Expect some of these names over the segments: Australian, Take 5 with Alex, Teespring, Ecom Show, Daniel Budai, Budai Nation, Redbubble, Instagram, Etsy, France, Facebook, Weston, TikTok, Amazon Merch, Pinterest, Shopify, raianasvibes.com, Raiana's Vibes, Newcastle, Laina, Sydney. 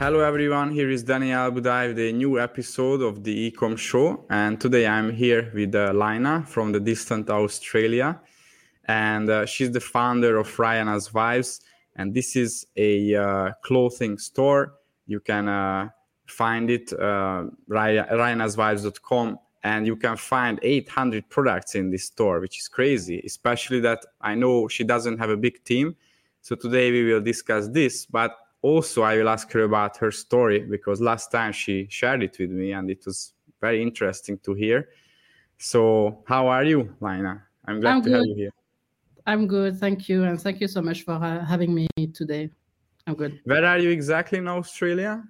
Hello everyone, here is Daniel Budai with a new episode of the Ecom Show, and today I'm here with Laina from the distant Australia, and she's the founder of Raiana's Vibes, and this is a clothing store. You can find it raianasvibes.com, and you can find 800 products in this store, which is crazy, especially that I know she doesn't have a big team. So today we will discuss this, but also, I will ask her about her story, because last time she shared it with me and it was very interesting to hear. So how are you, Laina? I'm glad to have you here. I'm good, thank you. And thank you so much for having me today. I'm good. Where are you exactly in Australia?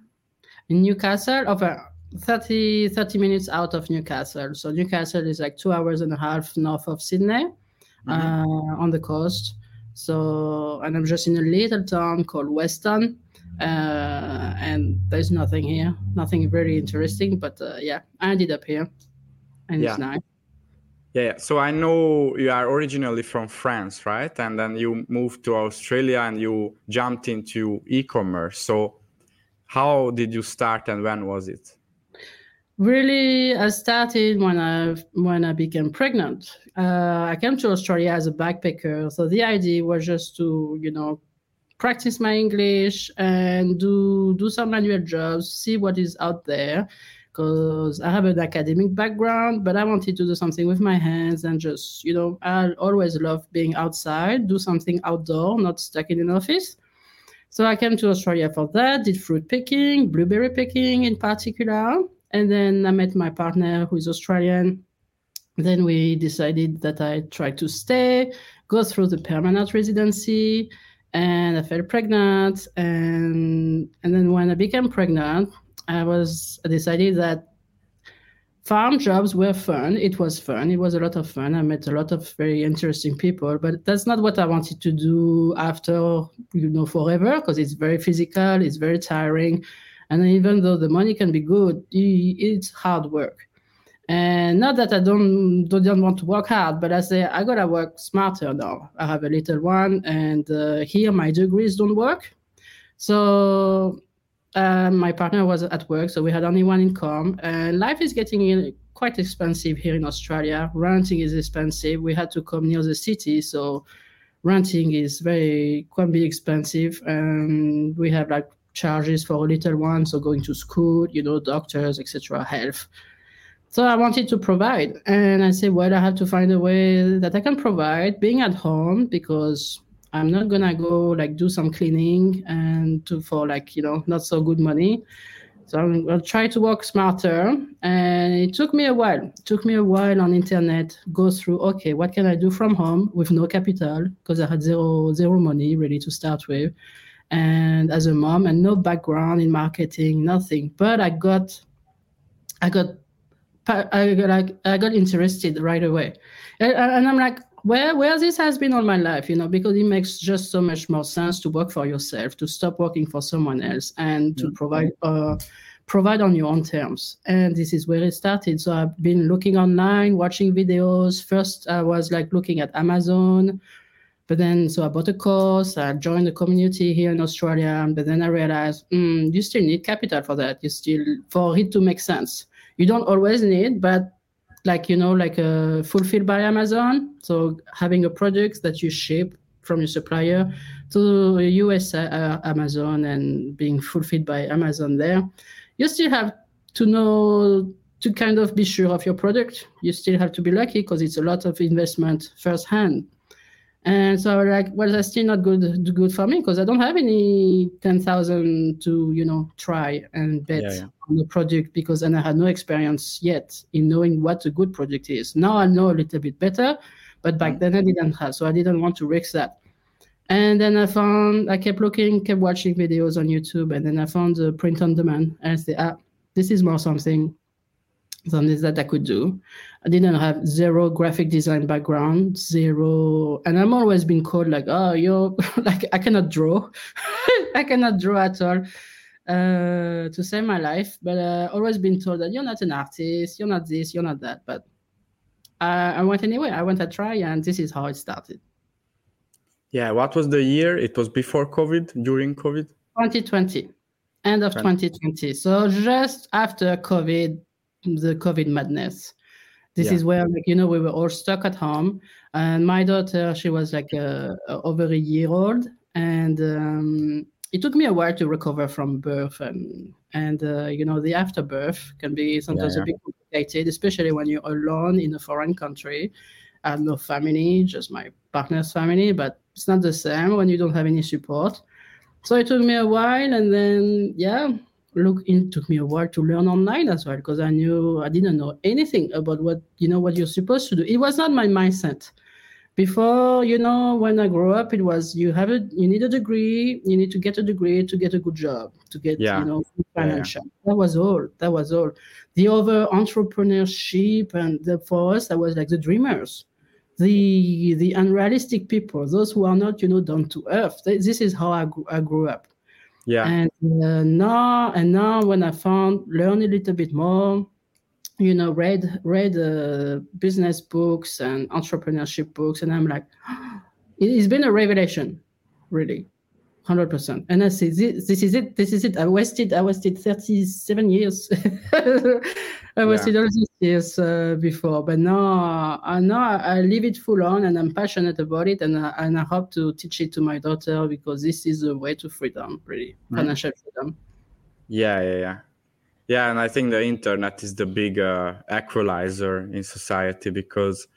In Newcastle, over 30 minutes out of Newcastle. So Newcastle is like 2.5 hours north of Sydney, on the coast. So, and I'm just in a little town called Weston, and there's nothing here, nothing very interesting, but yeah, I ended up here, and yeah. It's nice. Yeah, so I know you are originally from France, right? And then you moved to Australia and you jumped into e-commerce. So how did you start and when was it? Really, I started when I became pregnant. I came to Australia as a backpacker. So the idea was just to, practice my English and do some manual jobs, see what is out there. Because I have an academic background, but I wanted to do something with my hands and just, I always love being outside, do something outdoor, not stuck in an office. So I came to Australia for that, did fruit picking, blueberry picking in particular. And then I met my partner, who is Australian. Then we decided that I tried to stay, go through the permanent residency, and I fell pregnant. And then when I became pregnant, I decided that farm jobs were fun. It was fun. It was a lot of fun. I met a lot of very interesting people, but that's not what I wanted to do after, forever, because it's very physical, it's very tiring. And even though the money can be good, it's hard work. And not that I don't want to work hard, but I say I gotta work smarter now. I have a little one, and here my degrees don't work. So my partner was at work, so we had only one income. And life is getting quite expensive here in Australia. Renting is expensive. We had to come near the city, so renting is can be expensive. And we have charges for a little one, so going to school, doctors, etc., health. So I wanted to provide, and I said, well, I have to find a way that I can provide being at home, because I'm not gonna go do some cleaning and for not so good money. So I'll try to work smarter, and it took me a while. It took me a while on internet, go through, okay, what can I do from home with no capital, because I had zero money really to start with. And as a mom and no background in marketing, nothing, but I got interested right away. And I'm like, where this has been all my life, because it makes just so much more sense to work for yourself, to stop working for someone else, and to provide on your own terms. And this is where it started. So I've been looking online, watching videos. First, I was looking at Amazon. But then, so I bought a course, I joined the community here in Australia, but then I realized, you still need capital for that. For it to make sense. You don't always need, but fulfilled by Amazon. So having a product that you ship from your supplier to US Amazon and being fulfilled by Amazon there, you still have to know to kind of be sure of your product. You still have to be lucky, because it's a lot of investment firsthand. And so I was like, well, that's still not good for me, because I don't have any 10,000 to, try and bet on the product, and I had no experience yet in knowing what a good product is. Now I know a little bit better, but back then I didn't have, so I didn't want to risk that. And then I kept looking, kept watching videos on YouTube, and then I found the print on demand. And I said, this is more something that I could do. I didn't have zero graphic design background, zero. And I've always been called like, I cannot draw. I cannot draw at all to save my life. But I've always been told that you're not an artist, you're not this, you're not that. But I went anyway. I went a try, and this is how it started. Yeah, what was the year? It was before COVID, during COVID? 2020, end of 2020. So just after COVID, the COVID madness. This is where, we were all stuck at home. And my daughter, she was like over a year old. And it took me a while to recover from birth. And the afterbirth can be sometimes a bit complicated, especially when you're alone in a foreign country. I have no family, just my partner's family, but it's not the same when you don't have any support. So it took me a while, and then, it took me a while to learn online as well, because I didn't know anything about what you're supposed to do. It was not my mindset. Before, when I grew up, it was you need to get a degree to get a good job, to get, financial. Yeah. That was all. The other entrepreneurship and for us, that was like the dreamers. The unrealistic people, those who are not, down to earth. This is how I grew up. Yeah. And now when I learn a little bit more, read business books and entrepreneurship books, and I'm like, it's been a revelation, really, 100%. And I say, this is it. I wasted 37 years. I wasted all these years before, but now I live it full on, and I'm passionate about it, and I hope to teach it to my daughter, because this is a way to freedom, really, financial freedom. Yeah, and I think the internet is the big equalizer in society, because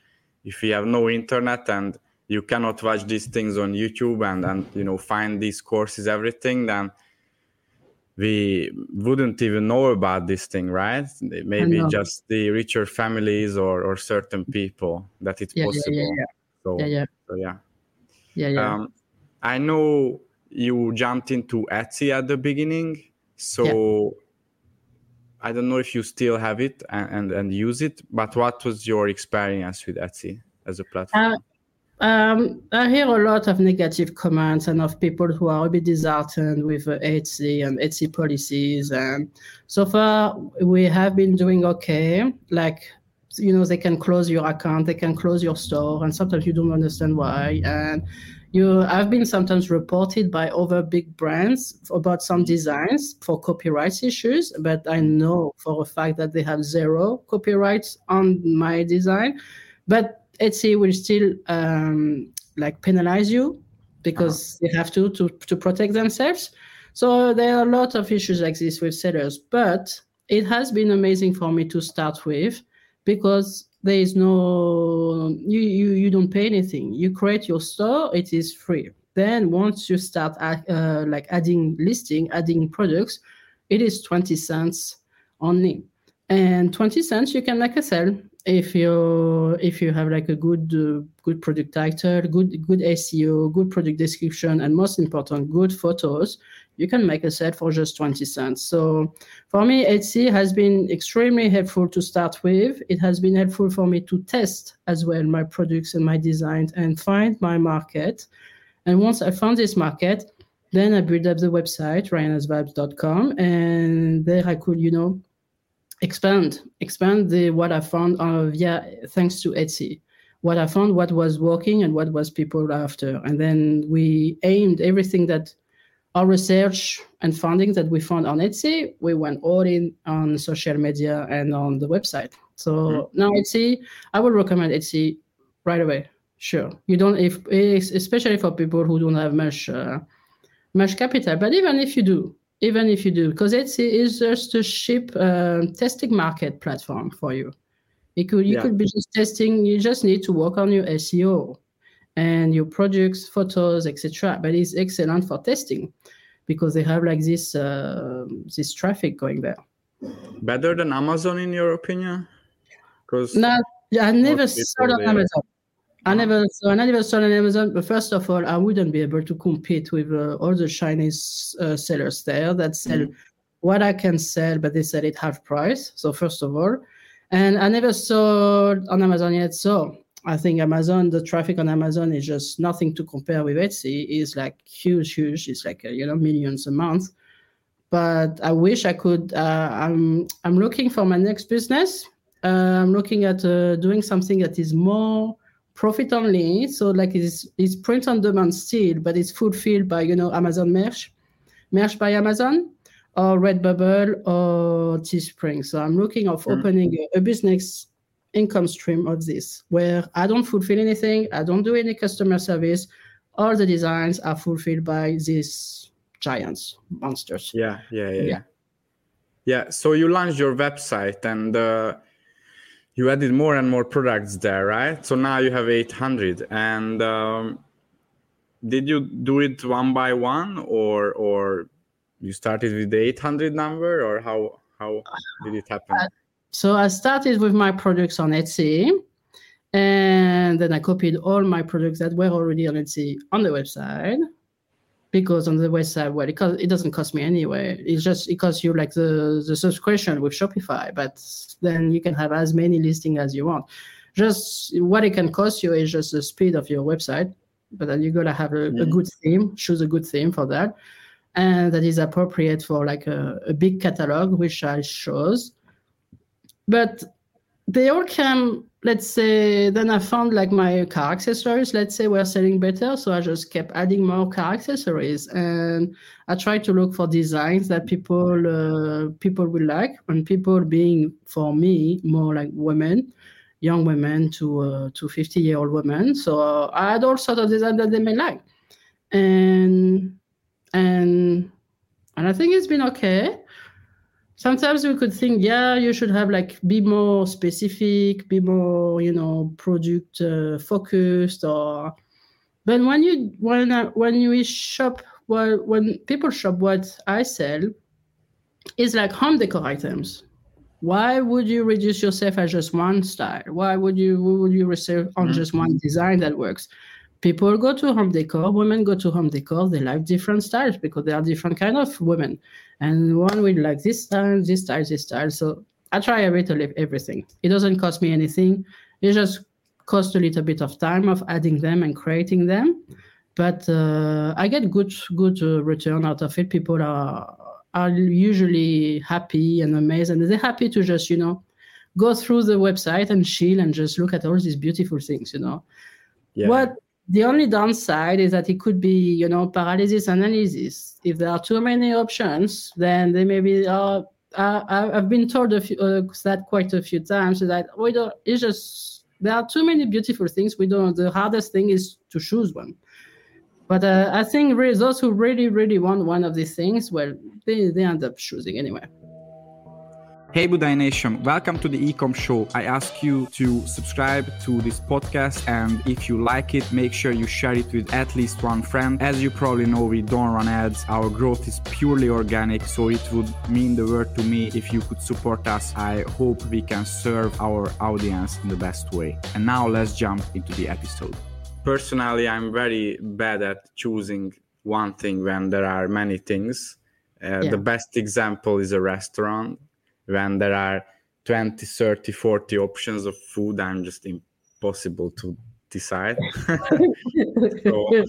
if you have no internet and you cannot watch these things on YouTube and find these courses, everything, then we wouldn't even know about this thing, right? Maybe just the richer families or certain people that it's possible. So, I know you jumped into Etsy at the beginning, so... Yeah. I don't know if you still have it and use it, but what was your experience with Etsy as a platform? I hear a lot of negative comments and of people who are a bit disheartened with Etsy and Etsy policies. And so far, we have been doing okay. Like, they can close your account, they can close your store, and sometimes you don't understand why. And I've been sometimes reported by other big brands about some designs for copyright issues, but I know for a fact that they have zero copyrights on my design. But Etsy will still penalize you, because they have to protect themselves. So there are a lot of issues like this with sellers, but it has been amazing for me to start with, because there is no, you don't pay anything. You create your store, it is free. Then once you start adding listing, adding products, it is 20 cents only. And 20 cents you can make a sale if you have like a good product title, good SEO, good product description, and most important, good photos. You can make a sale for just 20 cents. So for me, Etsy has been extremely helpful to start with. It has been helpful for me to test as well my products and my designs and find my market. And once I found this market, then I built up the website, raianasvibes.com, and there I could, expand what I found thanks to Etsy. What I found, what was working and what was people after. And then we aimed everything that our research and funding that we found on Etsy, we went all in on social media and on the website. So now Etsy, I would recommend Etsy right away. Sure. You don't, especially for people who don't have much capital, but even if you do, because Etsy is just a cheap testing market platform for you. You could be just testing. You just need to work on your SEO and your products, photos, etc. But it's excellent for testing, because they have like this traffic going there. Better than Amazon, in your opinion? Because I never sold on Amazon. I never sold on Amazon, but first of all, I wouldn't be able to compete with all the Chinese sellers there that sell what I can sell, but they sell it half price. So first of all, and I never sold on Amazon yet. So I think Amazon, the traffic on Amazon is just nothing to compare with Etsy. It's like huge. It's like, millions a month. But I wish I could, I'm looking for my next business. I'm looking at doing something that is more profit only, so like it's print on demand still, but it's fulfilled by Amazon Merch by Amazon, or Redbubble or Teespring. So I'm looking of opening a business income stream of this, where I don't fulfill anything, I don't do any customer service. All the designs are fulfilled by these giants, monsters. Yeah. So you launched your website and. You added more and more products there, right? So now you have 800. And did you do it one by one, or you started with the 800 number, or how did it happen? So I started with my products on Etsy, and then I copied all my products that were already on Etsy on the website, because on the website, well, it doesn't cost me anyway. It costs you like the subscription with Shopify, but then you can have as many listings as you want. Just what it can cost you is just the speed of your website, but then you gotta have a good theme, choose a good theme for that. And that is appropriate for like a big catalog, which I chose. But they all came, let's say, then I found like my car accessories, let's say, were selling better. So I just kept adding more car accessories. And I tried to look for designs that people will like, and people being, for me, more like women, young women to 50-year-old women. So I had all sorts of designs that they may like. And I think it's been okay. Sometimes we could think, you should have be more specific, be more, product focused. But when people shop what I sell, it's like home decor items. Why would you reduce yourself as just one style? Why would you reserve on just one design that works? People go to home decor, women go to home decor, they like different styles because they are different kind of women. And one will like this style, this style, this style. So I try everything. It doesn't cost me anything. It just costs a little bit of time of adding them and creating them. But I get good return out of it. People are usually happy and amazed. And they're happy to just, go through the website and chill and just look at all these beautiful things, Yeah. The only downside is that it could be, paralysis analysis. If there are too many options, then they may be. I've been told that quite a few times that there are too many beautiful things. The hardest thing is to choose one. But I think really those who really, really want one of these things, well, they end up choosing anyway. Hey Budai Nation, welcome to the Ecom Show. I ask you to subscribe to this podcast, and if you like it, make sure you share it with at least one friend. As you probably know, we don't run ads. Our growth is purely organic, so it would mean the world to me if you could support us. I hope we can serve our audience in the best way. And now let's jump into the episode. Personally, I'm very bad at choosing one thing when there are many things. The best example is a restaurant. When there are 20, 30, 40 options of food, I'm just impossible to decide. So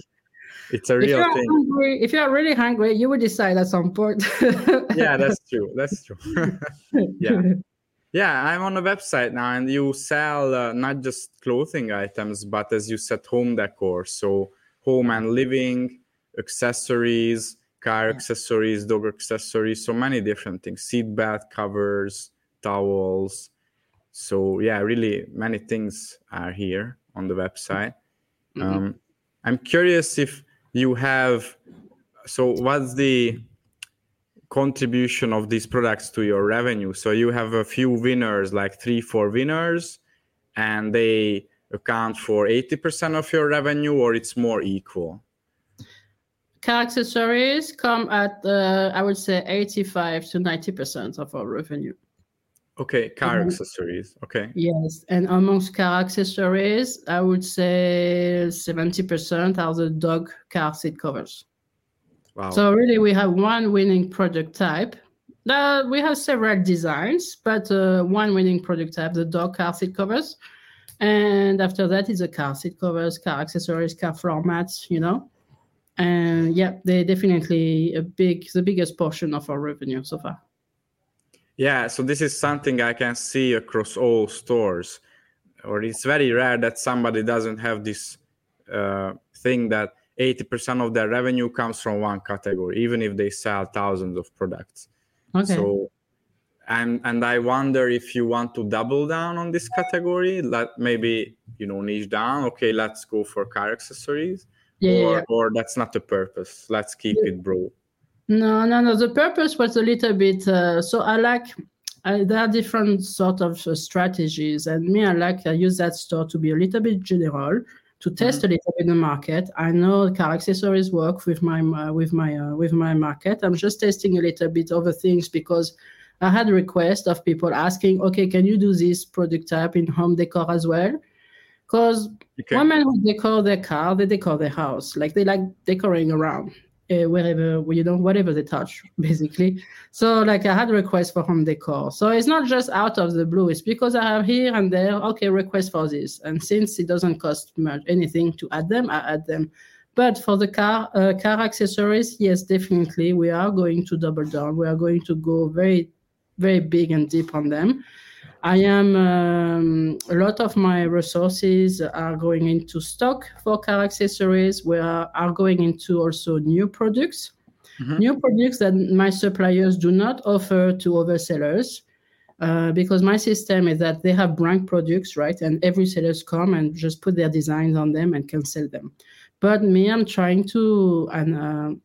it's a real thing. If you are really hungry, you will decide at some point. Yeah, that's true. Yeah, I'm on a website now, and you sell not just clothing items, but as you said, home decor. So home and living, accessories, car accessories, dog accessories, so many different things, seat belt covers, towels. So really many things are here on the website. I'm curious if you have, so what's the contribution of these products to your revenue? So you have a few winners, like 3-4 winners, and they account for 80% of your revenue, or it's more equal? Car accessories come at, I would say, 85 to 90% of our revenue. Okay, car accessories. Okay. Yes, and amongst car accessories, I would say 70% are the dog car seat covers. Wow. So really, we have one winning product type. We have several designs, but one winning product type, the dog car seat covers. And after that is the car seat covers, car accessories, car floor mats, you know. And yeah, they're definitely the biggest portion of our revenue so far. Yeah, so this is something I can see across all stores, or it's very rare that somebody doesn't have this thing that 80% of their revenue comes from one category, even if they sell thousands of products. Okay. So, and I wonder if you want to double down on this category, like maybe, you know, niche down. Okay, let's go for car accessories, or that's not the purpose. Let's keep it broad. No. The purpose was a little bit. There are different sort of strategies, and I use that store to be a little bit general, to test a little bit the market. I know car accessories work with my market. I'm just testing a little bit other things because I had requests of people asking, okay, can you do this product type in home decor as well? Because women who decor their car, they decor their house. Like they like decorating around. Whatever they touch, basically. So I had requests for home decor. So it's not just out of the blue. It's because I have here and there, okay, requests for this. And since it doesn't cost much anything to add them, I add them. But for the car accessories, yes, definitely, we are going to double down. We are going to go very, very big and deep on them. I am a lot of my resources are going into stock for car accessories. We are going into also new products that my suppliers do not offer to other sellers, because my system is that they have blank products, right? And every sellers come and just put their designs on them and can sell them. But me, I'm trying to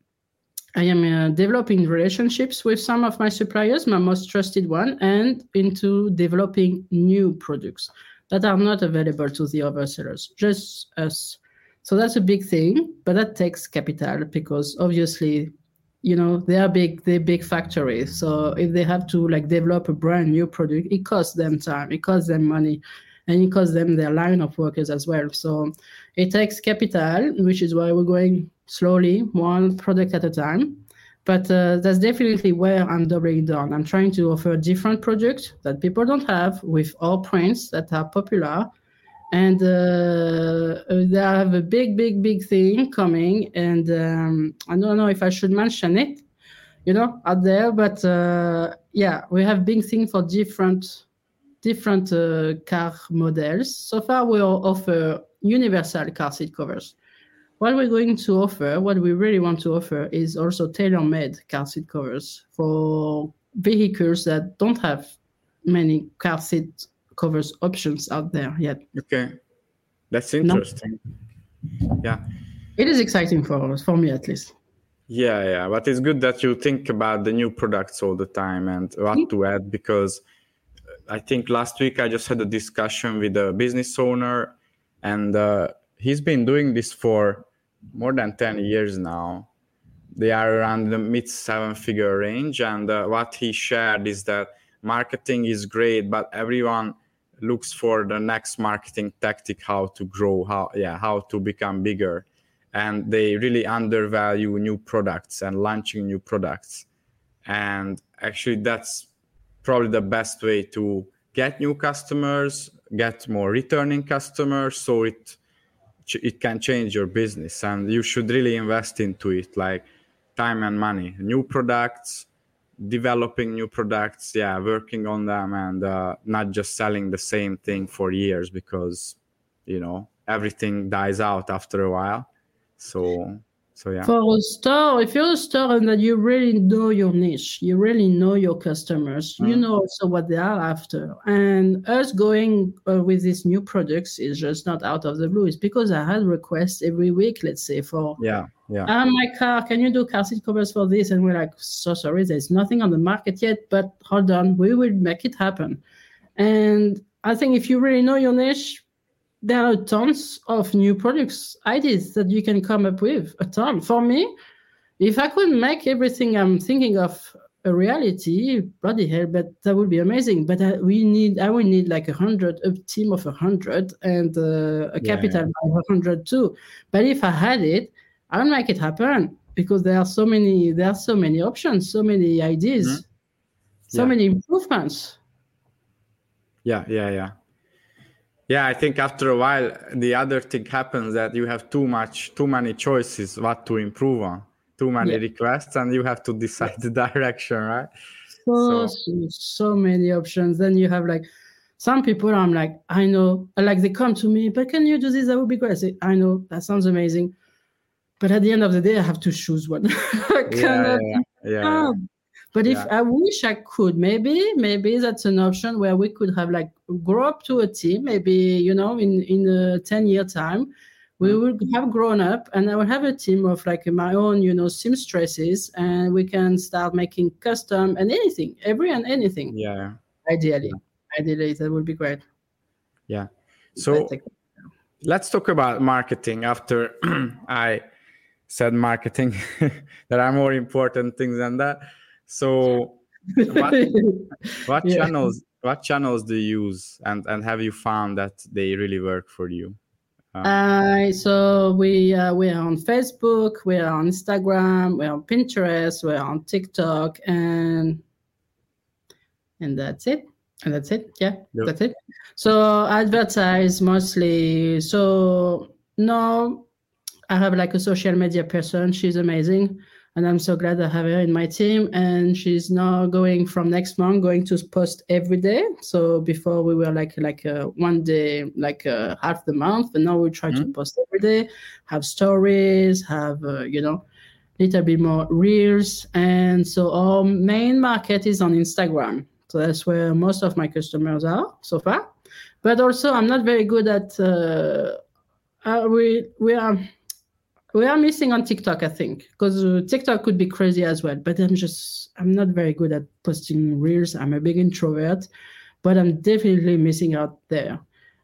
I am developing relationships with some of my suppliers, my most trusted one, and into developing new products that are not available to the other sellers, just us. So that's a big thing, but that takes capital because obviously, you know, they're big factories. So if they have to develop a brand new product, it costs them time, it costs them money, and it costs them their line of workers as well. So it takes capital, which is why we're going slowly, one product at a time. But that's definitely where I'm doubling down. I'm trying to offer different products that people don't have with all prints that are popular. And they have a big thing coming. And I don't know if I should mention it, out there. But we have big thing for different car models. So far, we all offer universal car seat covers. What we're going to offer, what we really want to offer, is also tailor-made car seat covers for vehicles that don't have many car seat covers options out there yet. Okay, that's interesting. No? Yeah. It is exciting for us, for me at least. Yeah, but it's good that you think about the new products all the time and what to add, because I think last week I just had a discussion with a business owner, and he's been doing this for more than 10 years now. They are around the mid 7-figure range. And what he shared is that marketing is great, but everyone looks for the next marketing tactic, how to grow, how to become bigger. And they really undervalue new products and launching new products. And actually, that's probably the best way to get new customers, get more returning customers. So it can change your business, and you should really invest into it, like time and money, new products, developing new products, working on them, and not just selling the same thing for years, because everything dies out after a while. So for a store, if you're a store and that you really know your niche, you really know your customers, you know also what they are after. And us going with these new products is just not out of the blue. It's because I had requests every week, let's say, for my car, can you do car seat covers for this? And we're like, so sorry, there's nothing on the market yet, but hold on, we will make it happen. And I think if you really know your niche, there are tons of new products, ideas that you can come up with, a ton. For me, if I could make everything I'm thinking of a reality, bloody hell, but that would be amazing. But I would need like 100, a team of 100 and a capital of 100 too. But if I had it, I'll make it happen because there are so many options, so many ideas, so many improvements. Yeah, I think after a while, the other thing happens that you have too many choices what to improve on, too many requests, and you have to decide the direction, right? So many options. Then you have like, some people I'm like, I know, like they come to me, but can you do this? That would be great. I say, I know, that sounds amazing. But at the end of the day, I have to choose one. But if I wish I could, maybe that's an option where we could have like grow up to a team. Maybe, you know, in 10 year time, we will have grown up and I will have a team of like my own, you know, seamstresses, and we can start making custom and anything, anything. Yeah. Ideally, that would be great. Yeah. So let's talk about marketing after I said marketing. There are more important things than that. So what channels do you use, and have you found that they really work for you? So we are on Facebook, we are on Instagram, we are on Pinterest, we are on TikTok, and that's it. And that's it. Yeah, yep. That's it. So advertise mostly. So no, I have like a social media person. She's amazing. And I'm so glad I have her in my team. And she's now going to post every day. So before we were like one day, like half the month. And now we try to post every day, have stories, have, you know, little bit more reels. And so our main market is on Instagram. So that's where most of my customers are so far. But also I'm not very good at, we are missing on TikTok, I think, because TikTok could be crazy as well. But I'm not very good at posting reels. I'm a big introvert, but I'm definitely missing out there.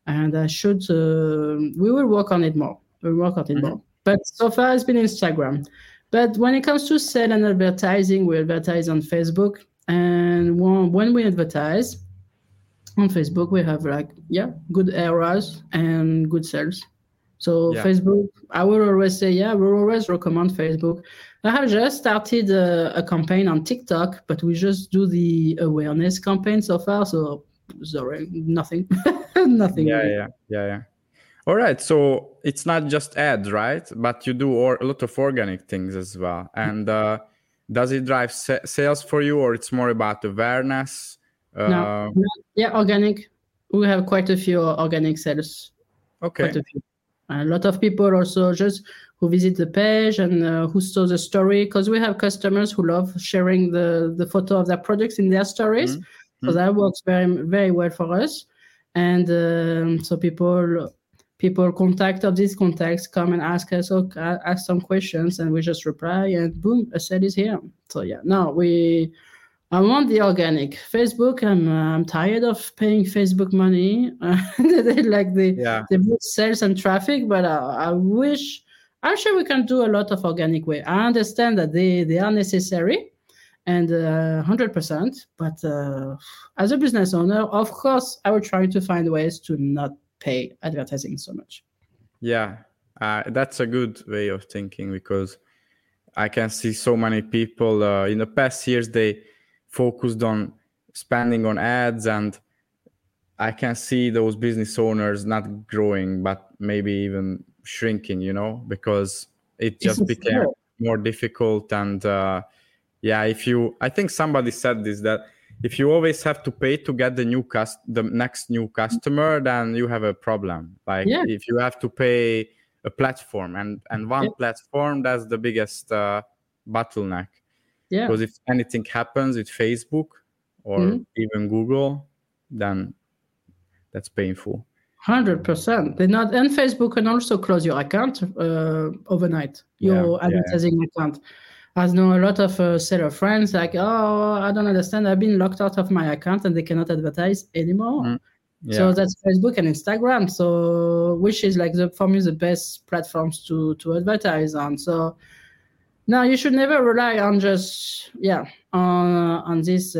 And I should, we will work on it more. But so far it's been Instagram. But when it comes to sale and advertising, we advertise on Facebook. And when we advertise on Facebook, we have like, good errors and good sales. So Facebook, I will always say, I will always recommend Facebook. I have just started a campaign on TikTok, but we just do the awareness campaign so far. So sorry, nothing. Yeah. All right. So it's not just ads, right? But you do a lot of organic things as well. And does it drive sales for you, or it's more about awareness? No. Yeah, organic. We have quite a few organic sales. Okay. A lot of people also just who visit the page and who saw the story, because we have customers who love sharing the photo of their products in their stories. Mm-hmm. So that works very, very well for us. And so people contacts come and ask us some questions, and we just reply, and boom, a sale is here. So I want the organic. Facebook, I'm tired of paying Facebook money. They both sales and traffic, but I'm sure we can do a lot of organic way. I understand that they are necessary, and 100%. But as a business owner, of course, I will try to find ways to not pay advertising so much. Yeah, that's a good way of thinking, because I can see so many people in the past years, they focused on spending on ads, and I can see those business owners not growing, but maybe even shrinking, you know, because it just became more difficult. And I think somebody said this, that if you always have to pay to get the next new customer, then you have a problem. Like if you have to pay a platform and one platform, that's the biggest bottleneck. Yeah. Because if anything happens with Facebook or even Google, then that's painful. 100%. And Facebook can also close your account overnight, your advertising account. I know a lot of seller friends like, I don't understand. I've been locked out of my account and they cannot advertise anymore. Mm. Yeah. So that's Facebook and Instagram. So which is like for me the best platforms to advertise on. So No, you should never rely on just, on these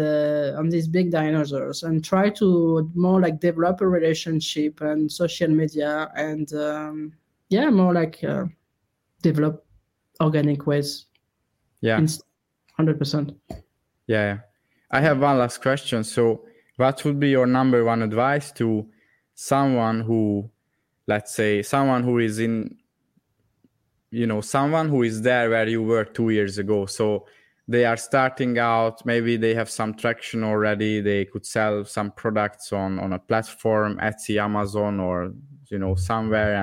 big dinosaurs, and try to more like develop a relationship and social media, and develop organic ways. Yeah. 100%. Yeah. I have one last question. So what would be your number one advice to someone who, let's say, someone who is there where you were 2 years ago? So they are starting out, maybe they have some traction already, they could sell some products on a platform, Etsy, Amazon, or, somewhere,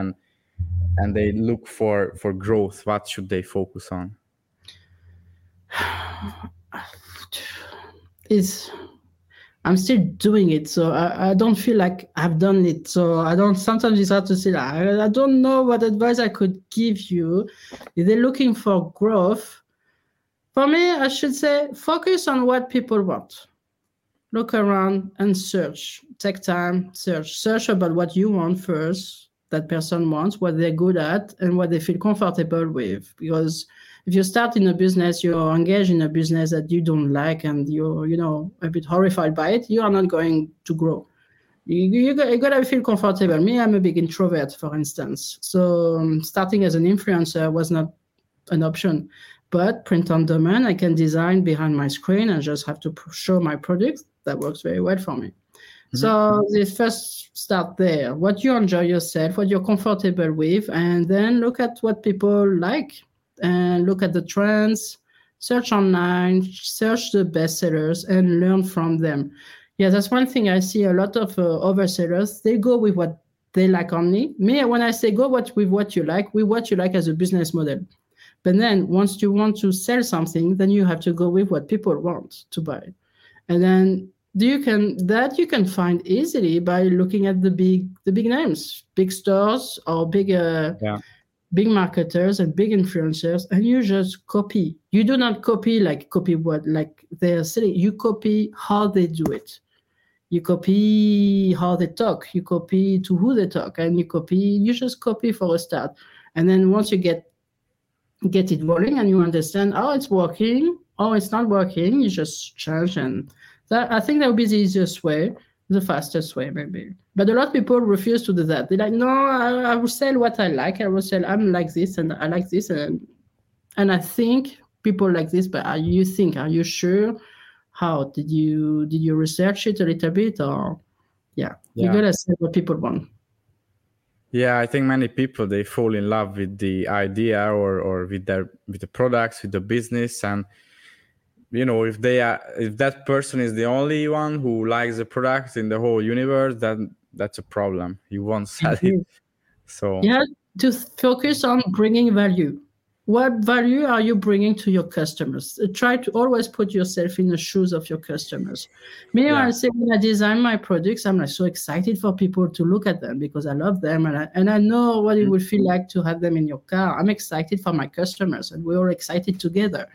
and they look for growth. What should they focus on? I'm still doing it, so I don't feel like I've done it. So I don't. Sometimes it's hard to say. I don't know what advice I could give you. If they're looking for growth, for me, I should say focus on what people want. Look around and search. Take time, search. Search about what you want first. That person wants, what they're good at, and what they feel comfortable with. Because if you start in a business, you're engaged in a business that you don't like, and you're, a bit horrified by it, you are not going to grow. You gotta feel comfortable. Me, I'm a big introvert, for instance. So starting as an influencer was not an option. But print on demand, I can design behind my screen and just have to show my product. That works very well for me. So they first start there, what you enjoy yourself, what you're comfortable with, and then look at what people like and look at the trends, search online, search the best sellers and learn from them. Yeah, that's one thing I see a lot of oversellers. They go with what they like only. Me, when I say go with what you like, as a business model. But then once you want to sell something, then you have to go with what people want to buy. And then you can find easily by looking at the big names, big stores or big marketers and big influencers, and you just copy. You do not copy what like they're selling. You copy how they do it. You copy how they talk. You copy to who they talk, and you just copy for a start. And then once you get it rolling and you understand, oh, it's working, oh, it's not working, you just change. And I think that would be the easiest way, the fastest way, maybe. But a lot of people refuse to do that. They're like, no, I will sell what I like. I will sell, I'm like this, and I like this. And I think people like this, but are you sure? How? Did you research it a little bit? Or, you got to say what people want. Yeah, I think many people, they fall in love with the idea or with the products, with the business, and if that person is the only one who likes the product in the whole universe, then that's a problem. You won't sell it. So you have to focus on bringing value. What value are you bringing to your customers? Try to always put yourself in the shoes of your customers. Meanwhile, I say when I design my products, I'm like so excited for people to look at them because I love them and I know what it would feel like to have them in your car. I'm excited for my customers, and we're all excited together.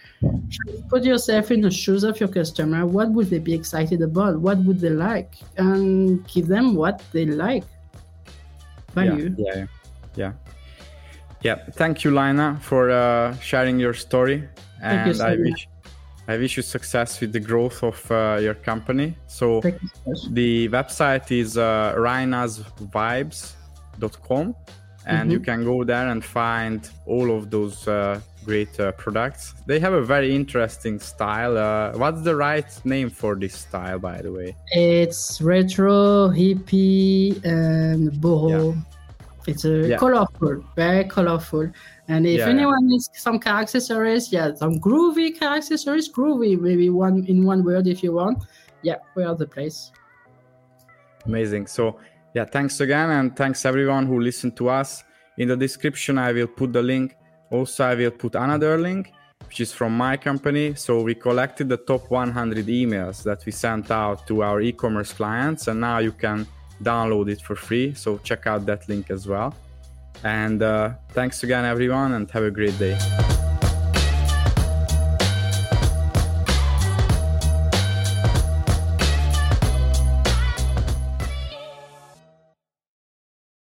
Put yourself in the shoes of your customer. What would they be excited about? What would they like? And give them what they like. Value. Yeah, thank you, Laina, for sharing your story, and I wish you success with the growth of your company. So the website is raianasvibes.com, and you can go there and find all of those great products. They have a very interesting style. What's the right name for this style, by the way? It's retro, hippie, and boho. Yeah. It's colorful, very colorful. And if anyone needs some car accessories, some groovy car accessories, maybe one word if you want. Yeah, we are the place. Amazing. So, thanks again. And thanks everyone who listened to us. In the description, I will put the link. Also, I will put another link, which is from my company. So we collected the top 100 emails that we sent out to our e-commerce clients. And now you can download it for free, so check out that link as well, and thanks again everyone, and have a great day.